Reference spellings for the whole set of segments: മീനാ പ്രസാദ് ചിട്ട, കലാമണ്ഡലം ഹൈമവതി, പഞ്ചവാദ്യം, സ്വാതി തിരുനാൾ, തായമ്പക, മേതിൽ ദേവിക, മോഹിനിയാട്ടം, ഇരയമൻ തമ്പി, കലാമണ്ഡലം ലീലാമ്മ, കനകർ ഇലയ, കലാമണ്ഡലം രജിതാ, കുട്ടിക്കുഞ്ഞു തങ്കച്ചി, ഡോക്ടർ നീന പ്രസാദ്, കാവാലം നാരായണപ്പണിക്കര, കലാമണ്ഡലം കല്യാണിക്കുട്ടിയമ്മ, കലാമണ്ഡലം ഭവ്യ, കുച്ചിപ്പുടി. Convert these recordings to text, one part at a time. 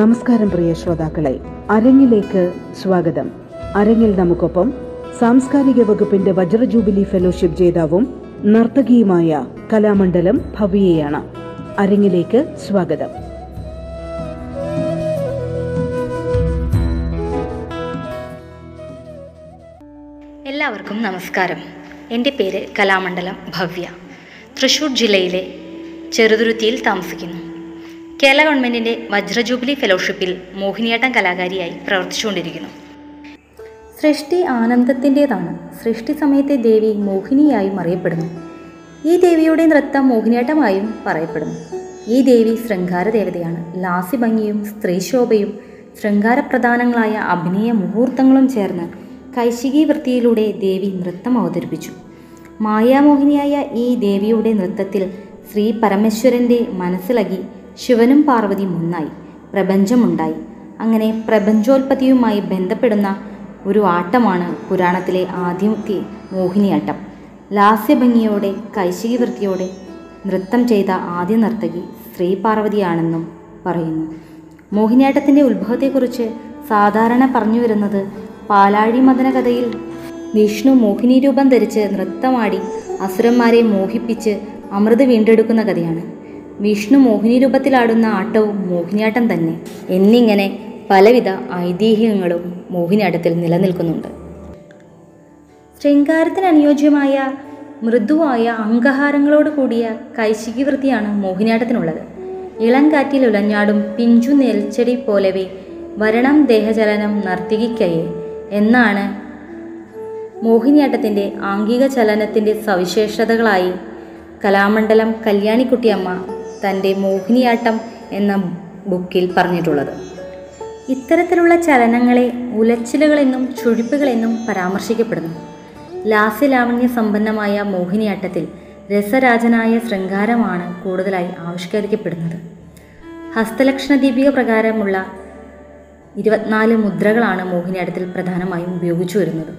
നമസ്കാരം പ്രിയ ശ്രോതാക്കളെ, അരങ്ങിലേക്ക് സ്വാഗതം. അരങ്ങിൽ നമുക്കൊപ്പം സാംസ്കാരിക വകുപ്പിന്റെ വജ്രജൂബിലി ഫെലോഷിപ്പ് ജേതാവും നർത്തകിയുമായ കലാമണ്ഡലം ഭവ്യയാണ്. അരങ്ങിലേക്ക് സ്വാഗതം. എല്ലാവർക്കും നമസ്കാരം. എൻ്റെ പേര് കലാമണ്ഡലം ഭവ്യ. തൃശ്ശൂർ ജില്ലയിലെ ചെറുതുരുത്തിയിൽ താമസിക്കുന്നു. കേരള ഗവൺമെൻറ്റിൻ്റെ വജ്രജൂബിലി ഫെലോഷിപ്പിൽ മോഹിനിയാട്ടം കലാകാരിയായി പ്രവർത്തിച്ചുകൊണ്ടിരിക്കുന്നു. സൃഷ്ടി ആനന്ദത്തിൻ്റേതാണ്. സൃഷ്ടി സമയത്തെ ദേവി മോഹിനിയായും അറിയപ്പെടുന്നു. ഈ ദേവിയുടെ നൃത്തം മോഹിനിയാട്ടമായും പറയപ്പെടുന്നു. ഈ ദേവി ശൃംഗാര ദേവതയാണ്. ലാസ്യഭംഗിയും സ്ത്രീശോഭയും ശൃംഗാരപ്രധാനങ്ങളായ അഭിനയ മുഹൂർത്തങ്ങളും ചേർന്ന് കൈശികീ വൃത്തിയിലൂടെ ദേവി നൃത്തം അവതരിപ്പിച്ചു. മായാമോഹിനിയായ ഈ ദേവിയുടെ നൃത്തത്തിൽ ശ്രീ പരമേശ്വരൻ്റെ മനസ്സിലകി ശിവനും പാർവതിയും ഒന്നായി പ്രപഞ്ചമുണ്ടായി. അങ്ങനെ പ്രപഞ്ചോൽപത്തിയുമായി ബന്ധപ്പെടുന്ന ഒരു ആട്ടമാണ് പുരാണത്തിലെ ആദ്യത്തെ മോഹിനിയാട്ടം. ലാസ്യഭംഗിയോടെ കൈശികി വൃത്തിയോടെ നൃത്തം ചെയ്ത ആദ്യ നർത്തകി ശ്രീ പാർവതിയാണെന്നും പറയുന്നു. മോഹിനിയാട്ടത്തിൻ്റെ ഉത്ഭവത്തെക്കുറിച്ച് സാധാരണ പറഞ്ഞു വരുന്നത് പാലാഴി മദന കഥയിൽ വിഷ്ണു മോഹിനി രൂപം ധരിച്ച് നൃത്തമാടി അസുരന്മാരെ മോഹിപ്പിച്ച് അമൃത് വീണ്ടെടുക്കുന്ന കഥയാണ്. വിഷ്ണു മോഹിനി രൂപത്തിലാടുന്ന ആട്ടവും മോഹിനിയാട്ടം തന്നെ എന്നിങ്ങനെ പലവിധ ഐതിഹ്യങ്ങളും മോഹിനിയാട്ടത്തിൽ നിലനിൽക്കുന്നുണ്ട്. ശൃംഗാരത്തിനനുയോജ്യമായ മൃദുവായ അംഗഹാരങ്ങളോട് കൂടിയ കൈശികി വൃത്തിയാണ് മോഹിനിയാട്ടത്തിനുള്ളത്. ഇളംകാറ്റിൽ ഉലഞ്ഞാടും പിഞ്ചു നെൽച്ചെടി പോലവേ വരണം ദേഹചലനം നർത്തകിക്കയേ എന്നാണ് മോഹിനിയാട്ടത്തിൻ്റെ ആംഗിക ചലനത്തിൻ്റെ സവിശേഷതകളായി കലാമണ്ഡലം കല്യാണിക്കുട്ടിയമ്മ തൻ്റെ മോഹിനിയാട്ടം എന്ന ബുക്കിൽ പറഞ്ഞിട്ടുള്ളത്. ഇത്തരത്തിലുള്ള ചലനങ്ങളെ ഉലച്ചിലുകളെന്നും ചുഴിപ്പുകളെന്നും പരാമർശിക്കപ്പെടുന്നു. ലാസ്യലാവണ്യ സമ്പന്നമായ മോഹിനിയാട്ടത്തിൽ രസരാജനായ ശൃംഗാരമാണ് കൂടുതലായി ആവിഷ്കരിക്കപ്പെടുന്നത്. ഹസ്തലക്ഷണ ദീപിക പ്രകാരമുള്ള 24 മുദ്രകളാണ് മോഹിനിയാട്ടത്തിൽ പ്രധാനമായും ഉപയോഗിച്ചു വരുന്നത്.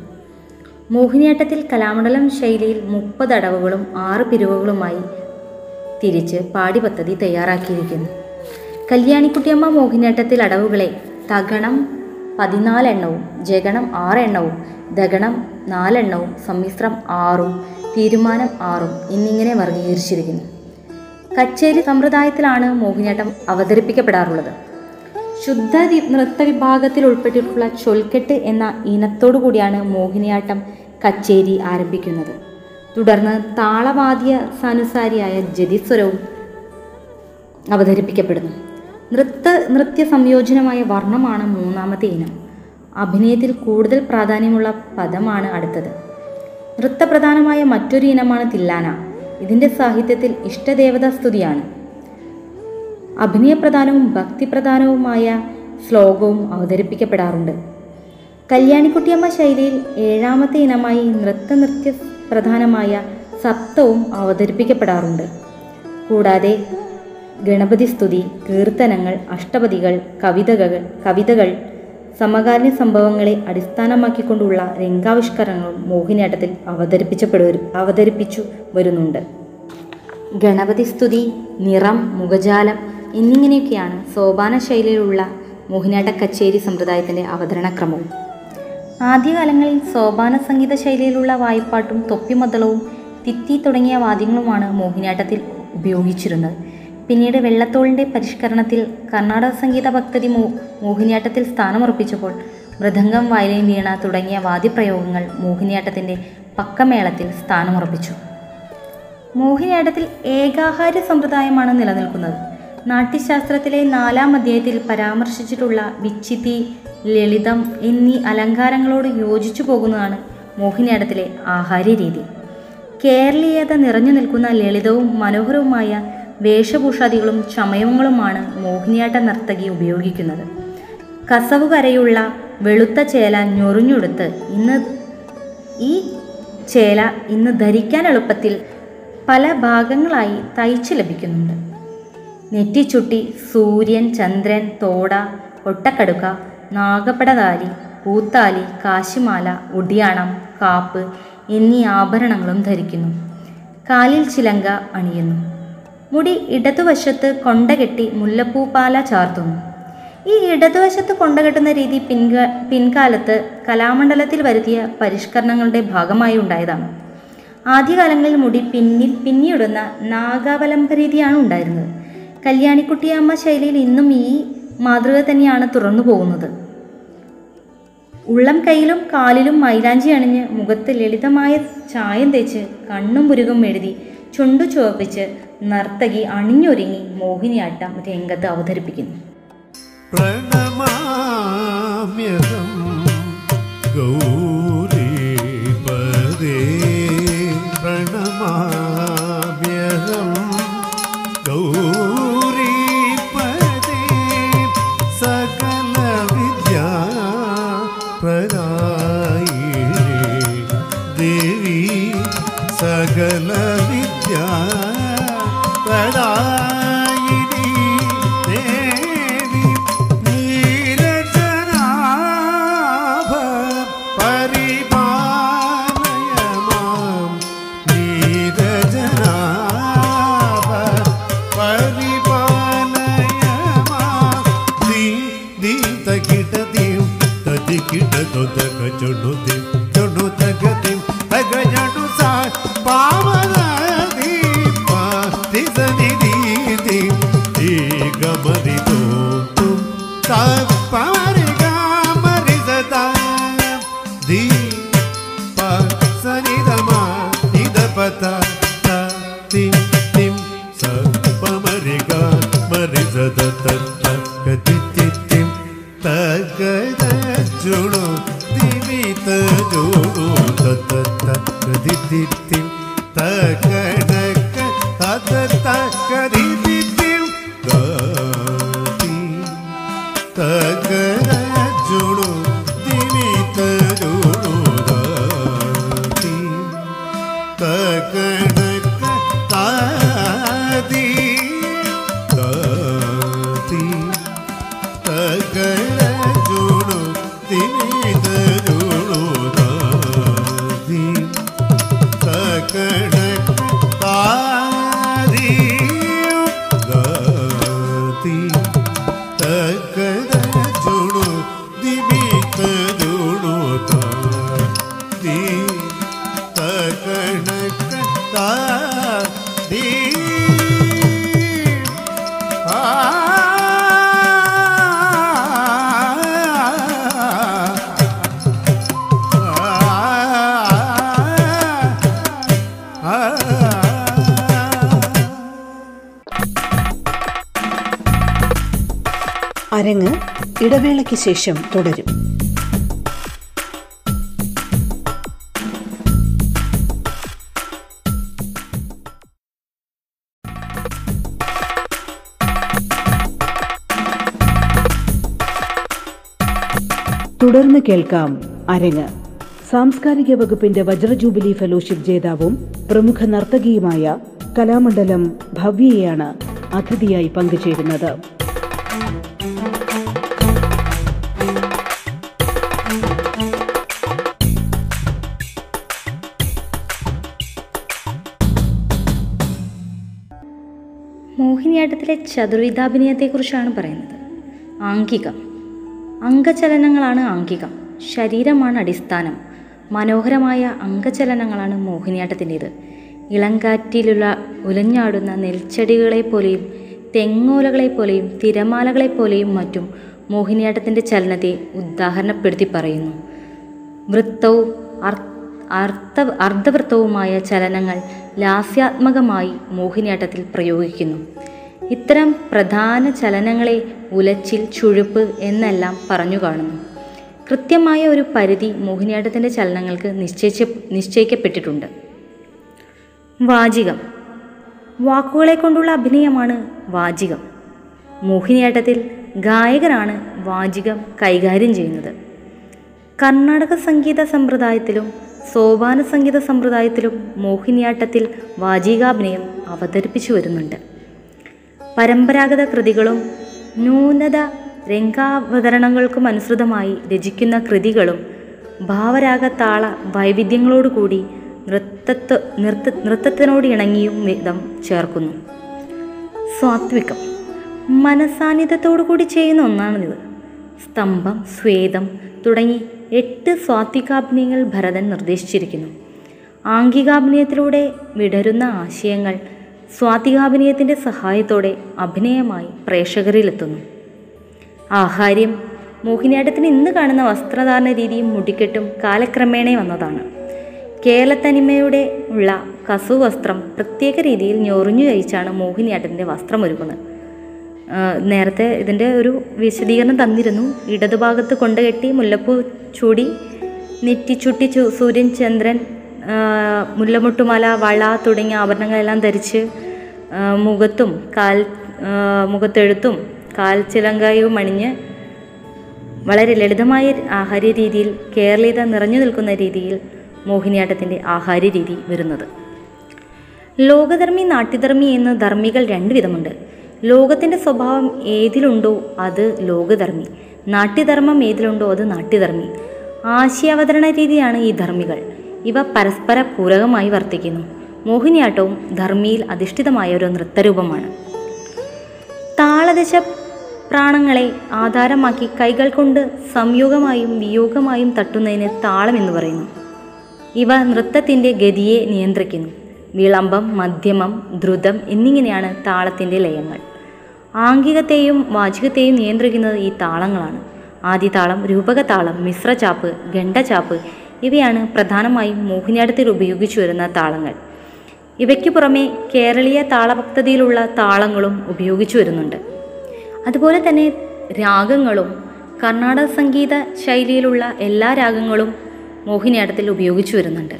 മോഹിനിയാട്ടത്തിൽ കലാമണ്ഡലം ശൈലിയിൽ 30 അടവുകളും 6 പിരിവുകളുമായി തിരിച്ച് പാഠ്യപദ്ധതി തയ്യാറാക്കിയിരിക്കുന്നു. കല്യാണിക്കുട്ടിയമ്മ മോഹിനിയാട്ടത്തിൽ അടവുകളെ തഗണം 14 എണ്ണവും, ജഗണം 6 എണ്ണവും, ദഗണം 4 എണ്ണവും, സമ്മിശ്രം 6ഉം, തീരുമാനം 6ഉം എന്നിങ്ങനെ വർഗീകരിച്ചിരിക്കുന്നു. കച്ചേരി സമ്പ്രദായത്തിലാണ് മോഹിനിയാട്ടം അവതരിപ്പിക്കപ്പെടാറുള്ളത്. ശുദ്ധ നൃത്ത വിഭാഗത്തിൽ ഉൾപ്പെട്ടിട്ടുള്ള ചൊൽക്കെട്ട് എന്ന ഇനത്തോടു കൂടിയാണ് മോഹിനിയാട്ടം കച്ചേരി ആരംഭിക്കുന്നത്. തുടർന്ന് താളവാദ്യ സാനുസാരിയായ ജതിസ്വരവും അവതരിപ്പിക്കപ്പെടുന്നു. നൃത്യ സംയോജനമായ വർണ്ണമാണ് മൂന്നാമത്തെ ഇനം. അഭിനയത്തിൽ കൂടുതൽ പ്രാധാന്യമുള്ള പദമാണ് അടുത്തത്. നൃത്തപ്രധാനമായ മറ്റൊരു ഇനമാണ് തില്ലാന. ഇതിൻ്റെ സാഹിത്യത്തിൽ ഇഷ്ടദേവതാ സ്തുതിയാണ്. അഭിനയപ്രധാനവും ഭക്തിപ്രധാനവുമായ ശ്ലോകവും അവതരിപ്പിക്കപ്പെടാറുണ്ട്. കല്യാണിക്കുട്ടിയമ്മ ശൈലിയിൽ 7-മത്തെ ഇനമായി നൃത്യ പ്രധാനമായ സപ്തവും അവതരിപ്പിക്കപ്പെടാറുണ്ട്. കൂടാതെ ഗണപതി സ്തുതി, കീർത്തനങ്ങൾ, അഷ്ടപദികൾ, കവിതകൾ, സമകാലീന സംഭവങ്ങളെ അടിസ്ഥാനമാക്കിക്കൊണ്ടുള്ള രംഗാവിഷ്കരണങ്ങളും മോഹിനിയാട്ടത്തിൽ അവതരിപ്പിച്ചു വരുന്നുണ്ട്. ഗണപതി സ്തുതി, നിറം, മുഖജാലം എന്നിങ്ങനെയൊക്കെയാണ് സോപാന ശൈലിയിലുള്ള മോഹിനിയാട്ട കച്ചേരി സമ്പ്രദായത്തിൻ്റെ അവതരണക്രമവും. ആദ്യകാലങ്ങളിൽ സോപാന സംഗീത ശൈലിയിലുള്ള വായ്പ്പാട്ടും തൊപ്പിമദ്ദളവും തിത്തി തുടങ്ങിയ വാദ്യങ്ങളുമാണ് മോഹിനിയാട്ടത്തിൽ ഉപയോഗിച്ചിരുന്നത്. പിന്നീട് വെള്ളത്തോളിൻ്റെ പരിഷ്കരണത്തിൽ കർണാടക സംഗീത പദ്ധതി മോഹിനിയാട്ടത്തിൽ സ്ഥാനമുറപ്പിച്ചപ്പോൾ മൃദംഗം, വയലിൻ, വീണ തുടങ്ങിയ വാദ്യപ്രയോഗങ്ങൾ മോഹിനിയാട്ടത്തിൻ്റെ പക്കമേളത്തിൽ സ്ഥാനമുറപ്പിച്ചു. മോഹിനിയാട്ടത്തിൽ ഏകാഹാര സമ്പ്രദായമാണ് നിലനിൽക്കുന്നത്. നാട്യശാസ്ത്രത്തിലെ 4-ാം അധ്യായത്തിൽ പരാമർശിച്ചിട്ടുള്ള വിച്ഛിത്തി, ലളിതം എന്നീ അലങ്കാരങ്ങളോട് യോജിച്ചു പോകുന്നതാണ് മോഹിനിയാട്ടത്തിലെ ആഹാര രീതി. കേരളീയത നിറഞ്ഞു നിൽക്കുന്ന ലളിതവും മനോഹരവുമായ വേഷഭൂഷാദികളും ചമയങ്ങളുമാണ് മോഹിനിയാട്ട നർത്തകി ഉപയോഗിക്കുന്നത്. കസവുകരയുള്ള വെളുത്ത ചേല ഞൊറിഞ്ഞെടുത്ത് ഈ ചേല ഇന്ന് ധരിക്കാൻ എളുപ്പത്തിൽ പല ഭാഗങ്ങളായി തയ്ച്ചു ലഭിക്കുന്നുണ്ട്. നെറ്റിച്ചുട്ടി, സൂര്യൻ, ചന്ദ്രൻ, തോട, ഒട്ടക്കടുക്ക, നാഗപടതാലി, പൂത്താലി, കാശിമാല, ഉടിയാണം, കാപ്പ് എന്നീ ആഭരണങ്ങളും ധരിക്കുന്നു. കാലിൽ ചിലങ്ക അണിയുന്നു. മുടി ഇടതുവശത്ത് കൊണ്ടകെട്ടി മുല്ലപ്പൂപ്പാല ചാർത്തുന്നു. ഈ ഇടതുവശത്ത് കൊണ്ടുകെട്ടുന്ന രീതി പിൻകാലത്ത് കലാമണ്ഡലത്തിൽ വരുത്തിയ പരിഷ്കരണങ്ങളുടെ ഭാഗമായി ഉണ്ടായതാണ്. ആദ്യകാലങ്ങളിൽ മുടി പിന്നിയിടുന്ന നാഗാവലംബ രീതിയാണ് ഉണ്ടായിരുന്നത്. കല്യാണിക്കുട്ടിയമ്മ ശൈലിയിൽ ഇന്നും ഈ മാതൃക തന്നെയാണ് തുറന്നു പോകുന്നത്. ഉള്ളം കൈയിലും കാലിലും മൈലാഞ്ചി അണിഞ്ഞ് മുഖത്ത് ലളിതമായ ചായം തേച്ച് കണ്ണും പുരുകും എഴുതി ചുണ്ടു ചുവപ്പിച്ച് നർത്തകി അണിഞ്ഞൊരുങ്ങി മോഹിനിയാട്ടം രംഗത്ത് അവതരിപ്പിക്കുന്നു. പ്രണമാമ്യഹം ഗൗരീപദേ പ്രണമാമ്യഹം ഗൗരീപദേ സകല വിദ്യാ പ്രദായിനി ദേവി സകല വിദ്യാ പ്രദായിനി ദേവി നീരജനാഭ പരിപാലയ മാം നീരജനാഭ പരിപാലയ മാം ദീതകിടതിം തതികിടതൊതകചൊടുതിം ചൊടുതകതിം തകജടു സാ പാവന അരങ്ങ് ഇടവേളയ്ക്ക് ശേഷം തുടരും. തുടർന്ന് കേൾക്കാം അരങ്ങ്. സാംസ്കാരിക വകുപ്പിന്റെ വജ്രജൂബിലി ഫെലോഷിപ്പ് ജേതാവും പ്രമുഖ നർത്തകിയുമായ കലാമണ്ഡലം ഭവ്യയാണ് അതിഥിയായി പങ്കുചേരുന്നത്. മോഹിനിയാട്ടത്തിലെ ചതുർവിധാഭിനയത്തെക്കുറിച്ചാണ് പറയുന്നത്. ആംഗികം, അംഗചലനങ്ങളാണ് ആംഗികം. ശരീരമാണ് അടിസ്ഥാനം. മനോഹരമായ അംഗചലനങ്ങളാണ് മോഹിനിയാട്ടത്തിൻ്റേത്. ഇളങ്കാറ്റിലുള്ള ഉലഞ്ഞാടുന്ന നെൽച്ചെടികളെപ്പോലെയും തെങ്ങോലകളെപ്പോലെയും തിരമാലകളെപ്പോലെയും മറ്റും മോഹിനിയാട്ടത്തിൻ്റെ ചലനത്തെ ഉദാഹരണപ്പെടുത്തി പറയുന്നു. വൃത്തവും അർദ്ധവൃത്തവുമായ ചലനങ്ങൾ ലാസ്യാത്മകമായി മോഹിനിയാട്ടത്തിൽ പ്രയോഗിക്കുന്നു. ഇത്തരം പ്രധാന ചലനങ്ങളെ ഉലച്ചിൽ, ചുഴുപ്പ് എന്നെല്ലാം പറഞ്ഞു കാണുന്നു. കൃത്യമായ ഒരു പരിധി മോഹിനിയാട്ടത്തിൻ്റെ ചലനങ്ങൾക്ക് നിശ്ചയിക്കപ്പെട്ടിട്ടുണ്ട്. വാചികം, വാക്കുകളെ കൊണ്ടുള്ള അഭിനയമാണ് വാചികം. മോഹിനിയാട്ടത്തിൽ ഗായകനാണ് വാചികം കൈകാര്യം ചെയ്യുന്നത്. കർണാടക സംഗീത സമ്പ്രദായത്തിലും സോപാന സംഗീത സമ്പ്രദായത്തിലും മോഹിനിയാട്ടത്തിൽ വാചികാഭിനയം അവതരിപ്പിച്ചു വരുന്നുണ്ട്. പരമ്പരാഗത കൃതികളും നൂതന രംഗാവതരണങ്ങൾക്കും അനുസൃതമായി രചിക്കുന്ന കൃതികളും ഭാവരാഗ താള വൈവിധ്യങ്ങളോടുകൂടി നൃത്തത്തിനോട് ഇണങ്ങിയും വിധം ചേർക്കുന്നു. സാത്വികം, മനസാന്നിധ്യത്തോടുകൂടി ചെയ്യുന്ന ഒന്നാണിത്. സ്തംഭം, സ്വേദം തുടങ്ങി 8 സ്വാത്വികാഭിനയങ്ങൾ ഭരതൻ നിർദ്ദേശിച്ചിരിക്കുന്നു. ആംഗികാഭിനയത്തിലൂടെ വിടരുന്ന ആശയങ്ങൾ സ്വാത്വികാഭിനയത്തിൻ്റെ സഹായത്തോടെ അഭിനയമായി പ്രേക്ഷകരിലെത്തുന്നു. ആഹാര്യം. മോഹിനിയാട്ടത്തിന് ഇന്ന് കാണുന്ന വസ്ത്രധാരണ രീതിയും മുടിക്കെട്ടും കാലക്രമേണ വന്നതാണ്. കേരളത്തനിമയുടെ ഉള്ള കസുവസ്ത്രം പ്രത്യേക രീതിയിൽ ഞൊറിഞ്ഞു കഴിച്ചാണ് മോഹിനിയാട്ടത്തിൻ്റെ വസ്ത്രം ഒരുക്കുന്നത്. നേരത്തെ ഇതിൻ്റെ ഒരു വിശദീകരണം തന്നിരുന്നു. ഇടതുഭാഗത്ത് കൊണ്ടുകെട്ടി, മുല്ലപ്പൂ ചൂടി, നെറ്റിച്ചുട്ടി, സൂര്യൻ, ചന്ദ്രൻ, മുല്ലമുട്ടുമാല, വള തുടങ്ങിയ ആഭരണങ്ങളെല്ലാം ധരിച്ച് മുഖത്തെഴുത്തും കാൽച്ചിലങ്കയും അണിഞ്ഞ് വളരെ ലളിതമായ ആഹാര രീതിയിൽ, കേരളീയത നിറഞ്ഞു നിൽക്കുന്ന രീതിയിൽ മോഹിനിയാട്ടത്തിൻ്റെ ആഹാര രീതി വരുന്നത്. ലോകധർമ്മി, നാട്യധർമ്മി എന്ന ധർമ്മികൾ 2 വിധമുണ്ട്. ലോകത്തിൻ്റെ സ്വഭാവം ഏതിലുണ്ടോ അത് ലോകധർമ്മി, നാട്യധർമ്മം ഏതിലുണ്ടോ അത് നാട്യധർമ്മി. ആശയാവതരണ രീതിയാണ് ഈ ധർമ്മികൾ. ഇവ പരസ്പര പൂരകമായി വർത്തിക്കുന്നു. മോഹിനിയാട്ടവും ധർമ്മിയിൽ അധിഷ്ഠിതമായ ഒരു നൃത്തരൂപമാണ്. താളദശ പ്രാണങ്ങളെ ആധാരമാക്കി കൈകൾ കൊണ്ട് സംയോഗമായും വിയോഗമായും തട്ടുന്നതിന് താളം എന്ന് പറയുന്നു. ഇവ നൃത്തത്തിൻ്റെ ഗതിയെ നിയന്ത്രിക്കുന്നു. വിളംബം, മധ്യമം, ദ്രുതം എന്നിങ്ങനെയാണ് താളത്തിൻ്റെ ലയങ്ങൾ. ആംഗികത്തെയും വാചികത്തെയും നിയന്ത്രിക്കുന്നത് ഈ താളങ്ങളാണ്. ആദിതാളം, രൂപകതാളം, മിശ്രചാപ്പ്, ഖണ്ഡചാപ്പ് ഇവയാണ് പ്രധാനമായും മോഹിനിയാട്ടത്തിൽ ഉപയോഗിച്ചു വരുന്ന താളങ്ങൾ. ഇവയ്ക്ക് പുറമെ കേരളീയ താളപദ്ധതിയിലുള്ള താളങ്ങളും ഉപയോഗിച്ചു വരുന്നുണ്ട്. അതുപോലെ തന്നെ രാഗങ്ങളും, കർണാടക സംഗീത ശൈലിയിലുള്ള എല്ലാ രാഗങ്ങളും മോഹിനിയാട്ടത്തിൽ ഉപയോഗിച്ചു വരുന്നുണ്ട്.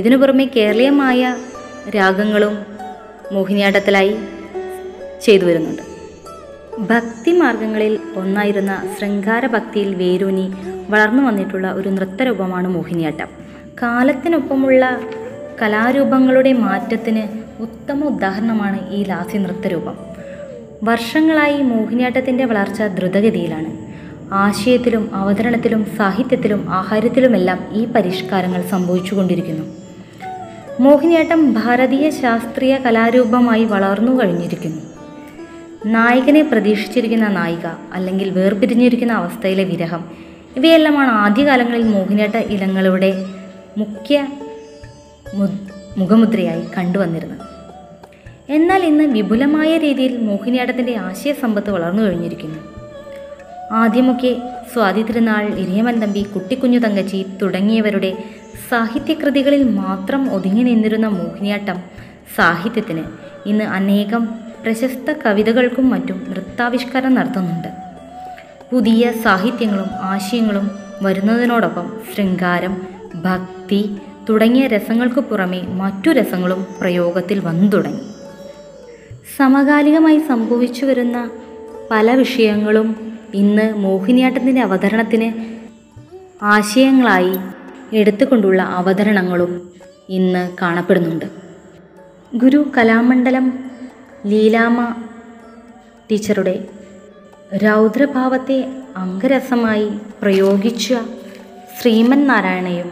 ഇതിനു പുറമെ കേരളീയമായ രാഗങ്ങളും മോഹിനിയാട്ടത്തിലായി ചെയ്തു വരുന്നുണ്ട്. ഭക്തിമാർഗങ്ങളിൽ ഒന്നായിരുന്ന ശൃംഗാരഭക്തിയിൽ വേരൂന്നി വളർന്നു വന്നിട്ടുള്ള ഒരു നൃത്തരൂപമാണ് മോഹിനിയാട്ടം. കാലത്തിനൊപ്പമുള്ള കലാരൂപങ്ങളുടെ മാറ്റത്തിന് ഉത്തമ ഉദാഹരണമാണ് ഈ ലാസ്യ നൃത്തരൂപം. വർഷങ്ങളായി മോഹിനിയാട്ടത്തിൻ്റെ വളർച്ച ദ്രുതഗതിയിലാണ്. ആശയത്തിലും അവതരണത്തിലും സാഹിത്യത്തിലും ആഹാരത്തിലുമെല്ലാം ഈ പരിഷ്കാരങ്ങൾ സംഭവിച്ചു കൊണ്ടിരിക്കുന്നു. മോഹിനിയാട്ടം ഭാരതീയ ശാസ്ത്രീയ കലാരൂപമായി വളർന്നു കഴിഞ്ഞിരിക്കുന്നു. നായകനെ പ്രതീക്ഷിച്ചിരിക്കുന്ന നായിക, അല്ലെങ്കിൽ വേർപിരിഞ്ഞിരിക്കുന്ന അവസ്ഥയിലെ വിരഹം, ഇവയെല്ലാമാണ് ആദ്യകാലങ്ങളിൽ മോഹിനിയാട്ട ഇനങ്ങളുടെ മുഖ്യ മുഖമുദ്രയായി കണ്ടുവന്നിരുന്നത്. എന്നാൽ ഇന്ന് വിപുലമായ രീതിയിൽ മോഹിനിയാട്ടത്തിൻ്റെ ആശയസമ്പത്ത് വളർന്നു കഴിഞ്ഞിരിക്കുന്നു. ആദ്യമൊക്കെ സ്വാതി തിരുനാൾ, ഇരയമൻ തമ്പി, കുട്ടിക്കുഞ്ഞു തങ്കച്ചി തുടങ്ങിയവരുടെ സാഹിത്യകൃതികളിൽ മാത്രം ഒതുങ്ങി നിന്നിരുന്ന മോഹിനിയാട്ടം സാഹിത്യത്തിന് ഇന്ന് അനേകം പ്രശസ്ത കവിതകൾക്കും മറ്റും നൃത്താവിഷ്കാരം നടത്തുന്നുണ്ട്. പുതിയ സാഹിത്യങ്ങളും ആശയങ്ങളും വരുന്നതിനോടൊപ്പം ശൃംഗാരം, ഭക്തി തുടങ്ങിയ രസങ്ങൾക്ക് പുറമെ മറ്റു രസങ്ങളും പ്രയോഗത്തിൽ വന്നു തുടങ്ങി. സമകാലികമായി സംഭവിച്ചു വരുന്ന പല വിഷയങ്ങളും ഇന്ന് മോഹിനിയാട്ടത്തിൻ്റെ അവതരണത്തിന് ആശയങ്ങളായി എടുത്തുകൊണ്ടുള്ള അവതരണങ്ങളും ഇന്ന് കാണപ്പെടുന്നുണ്ട്. ഗുരു കലാമണ്ഡലം ലീലാമ്മ ടീച്ചറുടെ രൗദ്രഭാവത്തെ അംഗരസമായി പ്രയോഗിച്ച ശ്രീമൻ നാരായണയും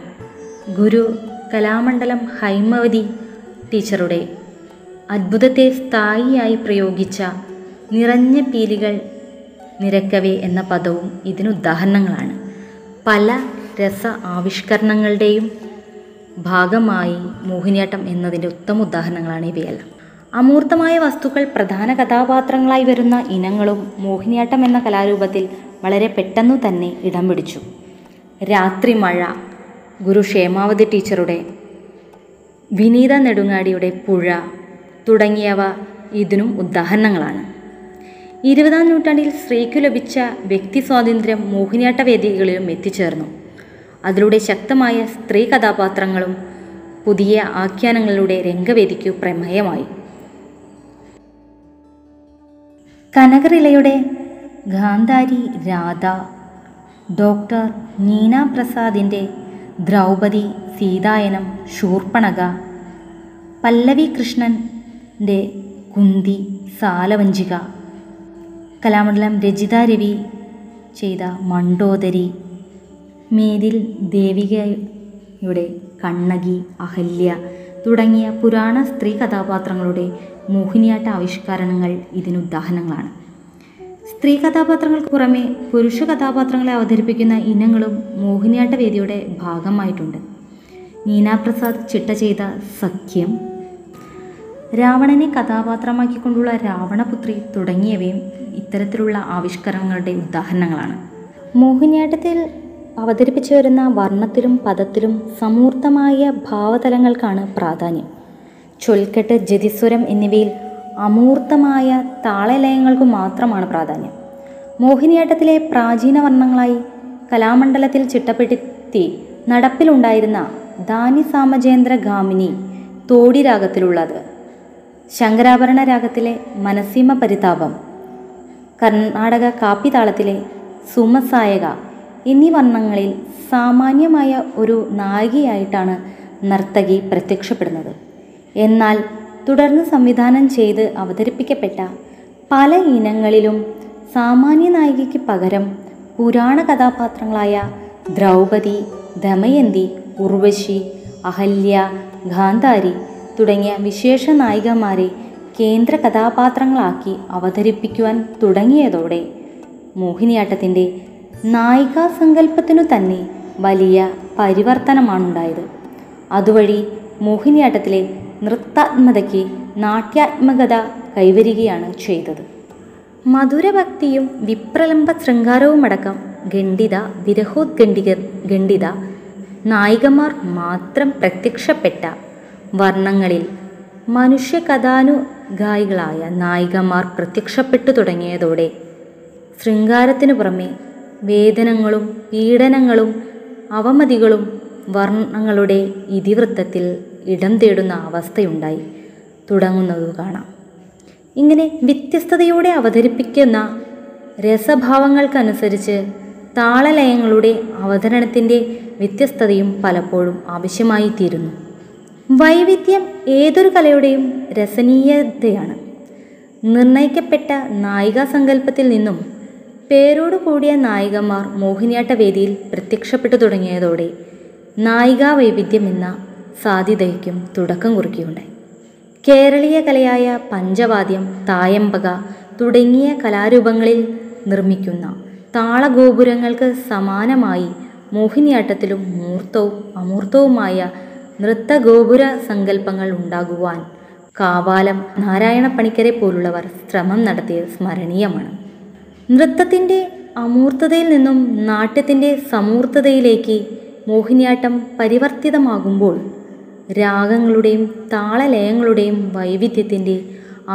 ഗുരു കലാമണ്ഡലം ഹൈമവതി ടീച്ചറുടെ അത്ഭുതത്തെ സ്ഥായിയായി പ്രയോഗിച്ച നിറഞ്ഞ പീലികൾ നിരക്കവേ എന്ന പദവും ഇതിനുദാഹരണങ്ങളാണ്. പല രസ ആവിഷ്കരണങ്ങളുടെയും ഭാഗമായി മോഹിനിയാട്ടം എന്നതിൻ്റെ ഉത്തമ ഉദാഹരണങ്ങളാണ് ഇവയെല്ലാം. അമൂർത്തമായ വസ്തുക്കൾ പ്രധാന കഥാപാത്രങ്ങളായി വരുന്ന ഇനങ്ങളും മോഹിനിയാട്ടം എന്ന കലാരൂപത്തിൽ വളരെ പെട്ടെന്നു തന്നെ ഇടം പിടിച്ചു. രാത്രി മഴ, ഗുരു ക്ഷേമാവതി ടീച്ചറുടെ, വിനീത നെടുങ്ങാടിയുടെ പുഴ തുടങ്ങിയവ ഇതിനും ഉദാഹരണങ്ങളാണ്. 20-ആം നൂറ്റാണ്ടിൽ സ്ത്രീക്കു ലഭിച്ച വ്യക്തി സ്വാതന്ത്ര്യം മോഹിനിയാട്ട വേദികളിലും എത്തിച്ചേർന്നു. അതിലൂടെ ശക്തമായ സ്ത്രീ കഥാപാത്രങ്ങളും പുതിയ ആഖ്യാനങ്ങളുടെ രംഗവേദിക്കു പ്രമേയമായി. കനകർ ഇലയുടെ ഗാന്ധാരി രാധ, ഡോക്ടർ നീന പ്രസാദിൻ്റെ ദ്രൗപദി, സീദായനം ശൂർപ്പണക, പല്ലവി കൃഷ്ണൻ്റെ കുന്തി, സാലവഞ്ചിക, കലാമണ്ഡലം രജിതാ രവി ചെയ്ത മണ്ടോദരി, മേതിൽ ദേവികയുടെ കണ്ണകി, അഹല്യ തുടങ്ങിയ പുരാണ സ്ത്രീ കഥാപാത്രങ്ങളുടെ മോഹിനിയാട്ട ആവിഷ്കാരങ്ങൾ ഇതിനുദാഹരണങ്ങളാണ്. സ്ത്രീ കഥാപാത്രങ്ങൾക്ക് പുറമെ പുരുഷ കഥാപാത്രങ്ങളെ അവതരിപ്പിക്കുന്ന ഇനങ്ങളും മോഹിനിയാട്ട വേദിയുടെ ഭാഗമായിട്ടുണ്ട്. മീനാ പ്രസാദ് ചിട്ട ചെയ്ത സഖ്യം, രാവണനെ കഥാപാത്രമാക്കിക്കൊണ്ടുള്ള രാവണപുത്രി തുടങ്ങിയവയും ഇത്തരത്തിലുള്ള ആവിഷ്കാരങ്ങളുടെ ഉദാഹരണങ്ങളാണ്. മോഹിനിയാട്ടത്തിൽ അവതരിപ്പിച്ചു വരുന്ന വർണ്ണത്തിലും പദത്തിലും സമൂർത്തമായ ഭാവതലങ്ങൾക്കാണ് പ്രാധാന്യം. ചൊൽക്കെട്ട്, ജതിസ്വരം എന്നിവയിൽ അമൂർത്തമായ താളലയങ്ങൾക്ക് മാത്രമാണ് പ്രാധാന്യം. മോഹിനിയാട്ടത്തിലെ പ്രാചീന വർണ്ണങ്ങളായി കലാമണ്ഡലത്തിൽ ചിട്ടപ്പെടുത്തി നടപ്പിലുണ്ടായിരുന്ന ദാനി സാമജേന്ദ്ര ഗാമിനി തോടി രാഗത്തിലുള്ളത്, ശങ്കരാഭരണ രാഗത്തിലെ മനസീമ പരിതാപം, കർണാടക കാപ്പി താളത്തിലെ സുമസായക എന്നീ വർണ്ണങ്ങളിൽ സാമാന്യമായ ഒരു നായികയായിട്ടാണ് നർത്തകി പ്രത്യക്ഷപ്പെടുന്നത്. എന്നാൽ തുടർന്ന് സംവിധാനം ചെയ്ത് അവതരിപ്പിക്കപ്പെട്ട പല ഇനങ്ങളിലും സാമാന്യ നായികയ്ക്ക് പകരം പുരാണ കഥാപാത്രങ്ങളായ ദ്രൗപദി, ദമയന്തി, ഉർവശി, അഹല്യ, ഗാന്ധാരി തുടങ്ങിയ വിശേഷ നായികമാരെ കേന്ദ്ര കഥാപാത്രങ്ങളാക്കി അവതരിപ്പിക്കുവാൻ തുടങ്ങിയതോടെ മോഹിനിയാട്ടത്തിൻ്റെ നായികാ സങ്കല്പത്തിനു തന്നെ വലിയ പരിവർത്തനമാണുണ്ടായത്. അതുവഴി മോഹിനിയാട്ടത്തിലെ നൃത്താത്മതയ്ക്ക് നാട്യാത്മകത കൈവരികയാണ് ചെയ്തത്. മധുരഭക്തിയും വിപ്രലംബ ശൃംഗാരവുമടക്കം ഖണ്ഡിത, വിരഹോദ്ഖണ്ഡിത നായികമാർ മാത്രം പ്രത്യക്ഷപ്പെട്ട വർണ്ണങ്ങളിൽ മനുഷ്യകഥാനുഗായികളായ നായികമാർ പ്രത്യക്ഷപ്പെട്ടു തുടങ്ങിയതോടെ ശൃംഗാരത്തിനു പുറമെ വേദനങ്ങളും പീഡനങ്ങളും അവമതികളും വർണ്ണങ്ങളുടെ ഇതിവൃത്തത്തിൽ ഇടം തേടുന്ന അവസ്ഥയുണ്ടായി തുടങ്ങുന്നത് കാണാം. ഇങ്ങനെ വ്യത്യസ്തതയോടെ അവതരിപ്പിക്കുന്ന രസഭാവങ്ങൾക്കനുസരിച്ച് താളലയങ്ങളുടെ അവതരണത്തിൻ്റെ വ്യത്യസ്തതയും പലപ്പോഴും ആവശ്യമായിത്തീരുന്നു. വൈവിധ്യം ഏതൊരു കലയുടെയും രസനീയതയാണ്. നിർണയിക്കപ്പെട്ട നായികാസങ്കല്പത്തിൽ നിന്നും പേരോടു കൂടിയ നായികമാർ മോഹിനിയാട്ട വേദിയിൽ പ്രത്യക്ഷപ്പെട്ടു തുടങ്ങിയതോടെ നായികാ വൈവിധ്യം എന്ന സാധ്യതയ്ക്കും തുടക്കം കുറിക്കുകയുണ്ടായി. കേരളീയ കലയായ പഞ്ചവാദ്യം, തായമ്പക തുടങ്ങിയ കലാരൂപങ്ങളിൽ നിർമ്മിക്കുന്ന താളഗോപുരങ്ങൾക്ക് സമാനമായി മോഹിനിയാട്ടത്തിലും മൂർത്തവും അമൂർത്തവുമായ നൃത്തഗോപുര സങ്കല്പങ്ങൾ ഉണ്ടാകുവാൻ കാവാലം നാരായണപ്പണിക്കരെ പോലുള്ളവർ ശ്രമം നടത്തിയത് സ്മരണീയമാണ്. നൃത്തത്തിൻ്റെ അമൂർത്തതയിൽ നിന്നും നാട്യത്തിൻ്റെ സമൂർത്തതയിലേക്ക് മോഹിനിയാട്ടം പരിവർത്തിതമാകുമ്പോൾ രാഗങ്ങളുടെയും താളലയങ്ങളുടെയും വൈവിധ്യത്തിൻ്റെ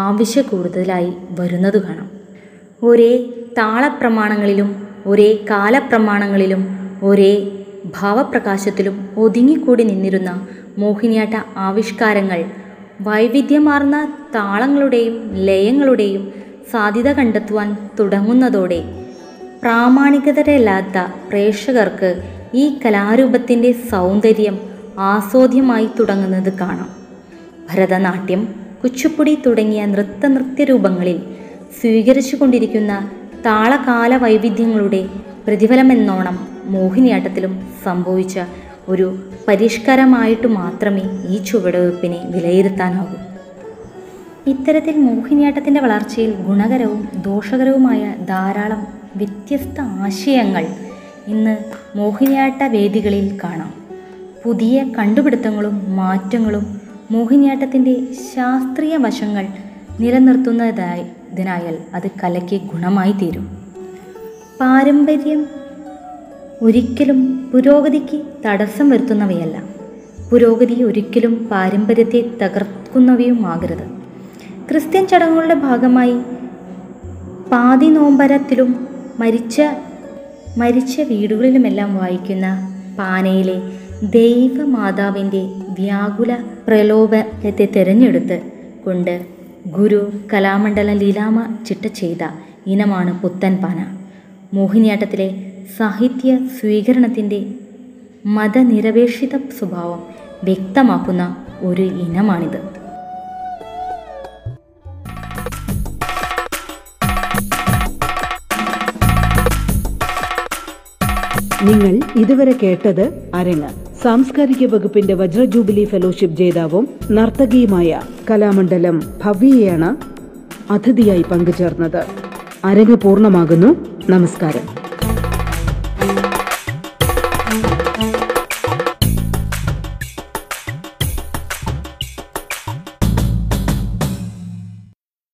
ആവശ്യം കൂടുതലായി വരുന്നത് കാണാം. ഒരേ താളപ്രമാണങ്ങളിലും ഒരേ കാലപ്രമാണങ്ങളിലും ഒരേ ഭാവപ്രകാശത്തിലും ഒതുങ്ങിക്കൂടി നിന്നിരുന്ന മോഹിനിയാട്ട ആവിഷ്കാരങ്ങൾ വൈവിധ്യമാർന്ന താളങ്ങളുടെയും ലയങ്ങളുടെയും സാധ്യത കണ്ടെത്തുവാൻ തുടങ്ങുന്നതോടെ പ്രാമാണികതരല്ലാത്ത പ്രേക്ഷകർക്ക് ഈ കലാരൂപത്തിൻ്റെ സൗന്ദര്യം ആസ്വാദ്യമായി തുടങ്ങുന്നത് കാണാം. ഭരതനാട്യം, കുച്ചിപ്പുടി തുടങ്ങിയ നൃത്യരൂപങ്ങളിൽ സ്വീകരിച്ചു കൊണ്ടിരിക്കുന്ന താളകാല വൈവിധ്യങ്ങളുടെ പ്രതിഫലമെന്നോണം മോഹിനിയാട്ടത്തിലും സംഭവിച്ച ഒരു പരിഷ്കാരമായിട്ട് മാത്രമേ ഈ ചുവടുവെപ്പിനെ വിലയിരുത്താനാകൂ. ഇത്തരത്തിൽ മോഹിനിയാട്ടത്തിൻ്റെ വളർച്ചയിൽ ഗുണകരവും ദോഷകരവുമായ ധാരാളം വ്യത്യസ്ത ആശയങ്ങൾ ഇന്ന് മോഹിനിയാട്ട വേദികളിൽ കാണാം. പുതിയ കണ്ടുപിടുത്തങ്ങളും മാറ്റങ്ങളും മോഹിനിയാട്ടത്തിൻ്റെ ശാസ്ത്രീയ വശങ്ങൾ നിലനിർത്തുന്നതിനായാൽ അത് കലയ്ക്ക് ഗുണമായി തീരും. പാരമ്പര്യം ഒരിക്കലും പുരോഗതിക്ക് തടസ്സം വരുത്തുന്നവയല്ല, പുരോഗതി ഒരിക്കലും പാരമ്പര്യത്തെ തകർക്കുന്നവയുമാകരുത്. ക്രിസ്ത്യൻ ചടങ്ങുകളുടെ ഭാഗമായി പാതി നോമ്പരത്തിലും മരിച്ച വീടുകളിലുമെല്ലാം വായിക്കുന്ന പാനയിലെ ദൈവമാതാവിൻ്റെ വ്യാകുല പ്രലോഭനത്തെ തിരഞ്ഞെടുത്ത് കൊണ്ട് ഗുരു കലാമണ്ഡലം ലീലാമ്മ ചിട്ട ചെയ്ത ഇനമാണ് പുത്തൻ പാന. മോഹിനിയാട്ടത്തിലെ സാഹിത്യ സ്വീകരണത്തിൻ്റെ മതനിരപേക്ഷിത സ്വഭാവം വ്യക്തമാക്കുന്ന ഒരു ഇനമാണിത്. നിങ്ങൾ ഇതുവരെ കേട്ടത് അരങ്ങ്. സാംസ്കാരിക വകുപ്പിന്റെ വജ്രജൂബിലി ഫെലോഷിപ്പ് ജേതാവും നർത്തകിയുമായ കലാമണ്ഡലം ഭവ്യയാണ് അതിഥിയായി പങ്കുചേർന്നത്. അരങ്ങ് പൂർണ്ണമാകുന്നു. നമസ്കാരം.